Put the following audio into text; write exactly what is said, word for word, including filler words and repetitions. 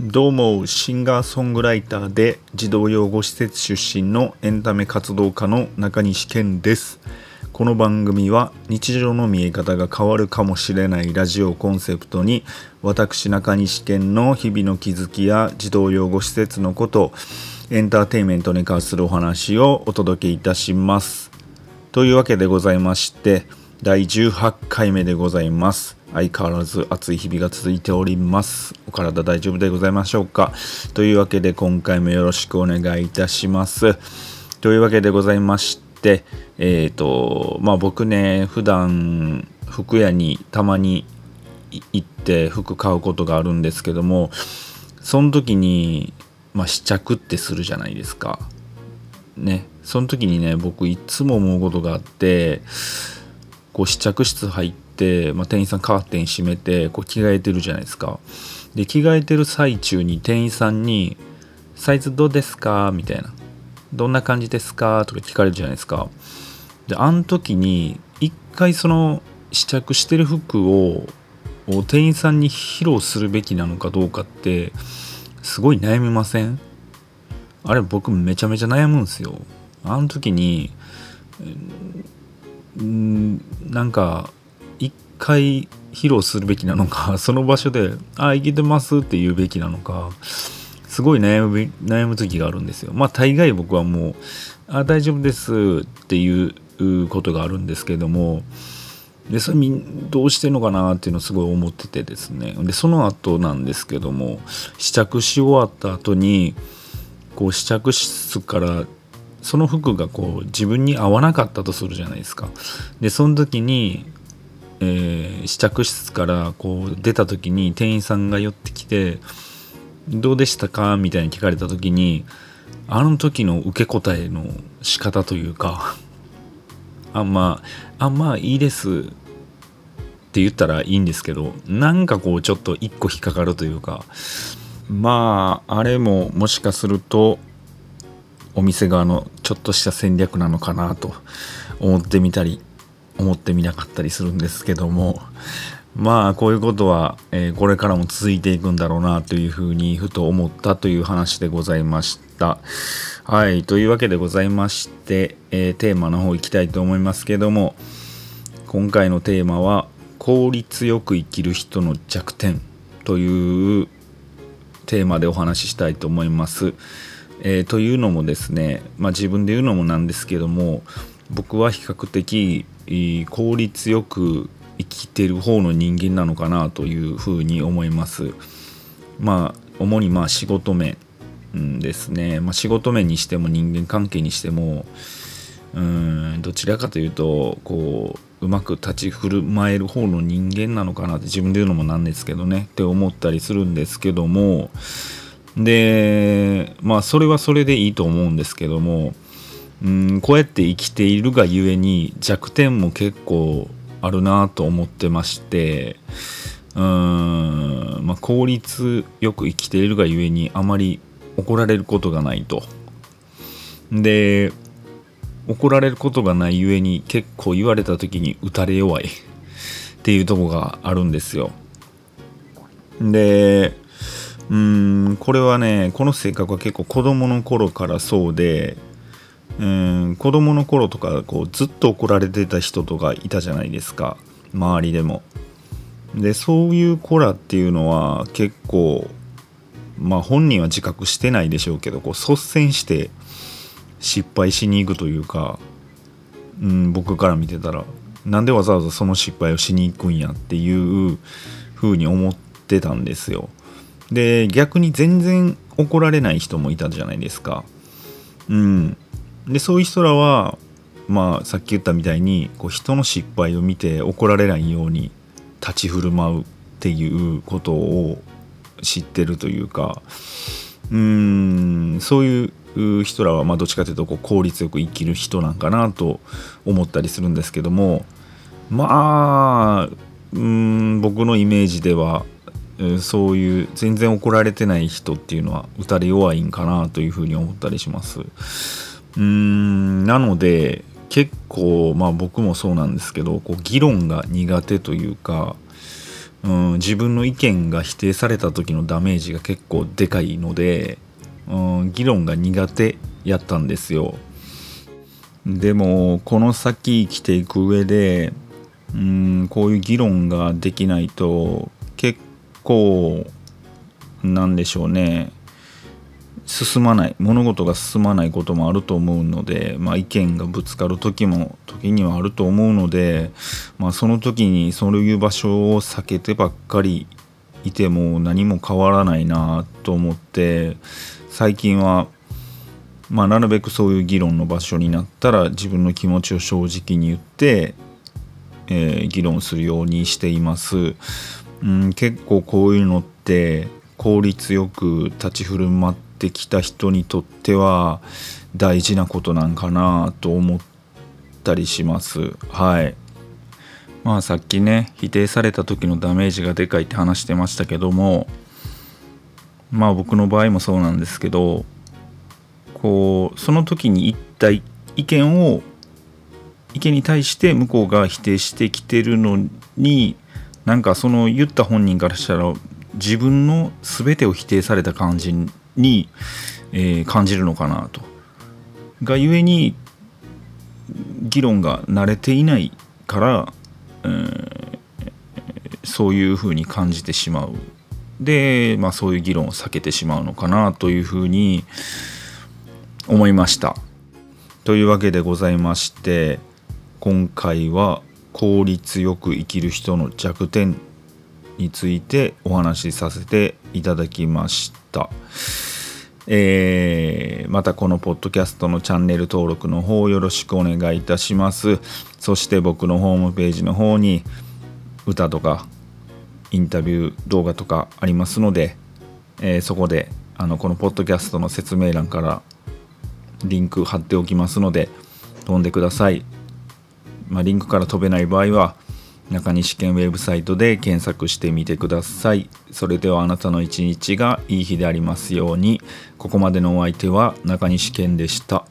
どうも、シンガーソングライターで児童養護施設出身のエンタメ活動家の中西健です。この番組は日常の見え方が変わるかもしれないラジオコンセプトに、私中西健の日々の気づきや児童養護施設のこと、エンターテインメントに関するお話をお届けいたします。というわけでございまして、だいじゅうはちかいめでございます。相変わらず暑い日々が続いております。お体大丈夫でございましょうか。というわけで今回もよろしくお願いいたします。というわけでございまして、えっと、まあ僕ね、普段服屋にたまに行って服買うことがあるんですけども、その時に、まあ試着ってするじゃないですか。ね。その時にね、僕いつも思うことがあって、こう試着室入って、まあ、店員さんカーテン閉めてこう着替えてるじゃないですか。で着替えてる最中に店員さんに「サイズどうですか？」みたいな「どんな感じですか？」とか聞かれるじゃないですか。であの時に一回その試着してる服を店員さんに披露するべきなのかどうかってすごい悩みません？あれ僕めちゃめちゃ悩むんですよ。あの時にんなんか一回披露するべきなのか、その場所で「あ、いけてます」って言うべきなのか、すごい悩む悩む時があるんですよ。まあ大概僕はもう「あ、大丈夫です」っていうことがあるんですけども、でそれどうしてんのかなっていうのをすごい思っててですね。でその後なんですけども、試着し終わった後にこう試着室からその服がこう自分に合わなかったとするじゃないですか。でその時にえー、試着室からこう出た時に店員さんが寄ってきて「どうでしたか？」みたいに聞かれた時に、あの時の受け答えの仕方というか「あまああまあいいです」って言ったらいいんですけど、なんかこうちょっと一個引っかかるというか、まああれももしかするとお店側のちょっとした戦略なのかなと思ってみたり。思ってみなかったりするんですけども、まあこういうことは、えー、これからも続いていくんだろうなというふうにふと思ったという話でございました。はい、というわけでございまして、えー、テーマの方いきたいと思いますけども、今回のテーマは効率よく生きる人の弱点というテーマでお話ししたいと思います。えー、というのもですね、まあ自分で言うのもなんですけども、僕は比較的効率よく生きてる方の人間なのかなというふうに思います。まあ主にまあ仕事面ですね。まあ、仕事面にしても人間関係にしても、うーんどちらかというとこううまく立ち振る舞える方の人間なのかなって自分で言うのもなんですけどねって思ったりするんですけども、でまあそれはそれでいいと思うんですけども。うんこうやって生きているがゆえに弱点も結構あるなと思ってまして、うーん、まあ、効率よく生きているがゆえにあまり怒られることがないと。で怒られることがないゆえに結構言われた時に打たれ弱いっていうとこがあるんですよ。でうーんこれはね、この性格は結構子どもの頃からそうで。うん子供の頃とかこうずっと怒られてた人とかいたじゃないですか、周りでも。でそういう子らっていうのは結構まあ本人は自覚してないでしょうけど、こう率先して失敗しに行くというか、うん僕から見てたらなんでわざわざその失敗をしに行くんやっていう風に思ってたんですよ。で逆に全然怒られない人もいたじゃないですか。うんでそういう人らは、まあ、さっき言ったみたいにこう人の失敗を見て怒られないように立ち振る舞うっていうことを知ってるというか、うーんそういう人らは、まあ、どっちかというとこう効率よく生きる人なんかなと思ったりするんですけども、まあうーん僕のイメージではそういう全然怒られてない人っていうのは打たれ弱いんかなというふうに思ったりします。うーんなので結構まあ僕もそうなんですけど、こう議論が苦手というか、ううん、自分の意見が否定された時のダメージが結構でかいので、うん、議論が苦手やったんですよ。でもこの先生きていく上で、うん、こういう議論ができないと結構なんでしょうね、進まない、物事が進まないこともあると思うので、まあ、意見がぶつかる時も時にはあると思うので、まあ、その時にそういう場所を避けてばっかりいても何も変わらないなと思って、最近は、まあ、なるべくそういう議論の場所になったら自分の気持ちを正直に言って、えー、議論するようにしています。うん、結構こういうのって効率よく立ち振る舞ってできた人にとっては大事なことなんかなと思ったりします。はい、まあ、さっきね否定された時のダメージがでかいって話してましたけども、まあ僕の場合もそうなんですけど、こうその時に言った意見を意見に対して向こうが否定してきてるのに、なんかその言った本人からしたら自分の全てを否定された感じにに、えー、感じるのかなと。がゆえに議論が慣れていないから、えー、そういうふうに感じてしまう。で、まあ、そういう議論を避けてしまうのかなというふうに思いました。というわけでございまして、今回は効率よく生きる人の弱点についてお話しさせていただきました。えー、またこのポッドキャストのチャンネル登録の方よろしくお願いいたします。そして僕のホームページの方に歌とかインタビュー動画とかありますので、えー、そこであのこのポッドキャストの説明欄からリンク貼っておきますので飛んでください。まあ、リンクから飛べない場合は中西健ウェブサイトで検索してみてください。それではあなたの一日がいい日でありますように。ここまでのお相手は中西健でした。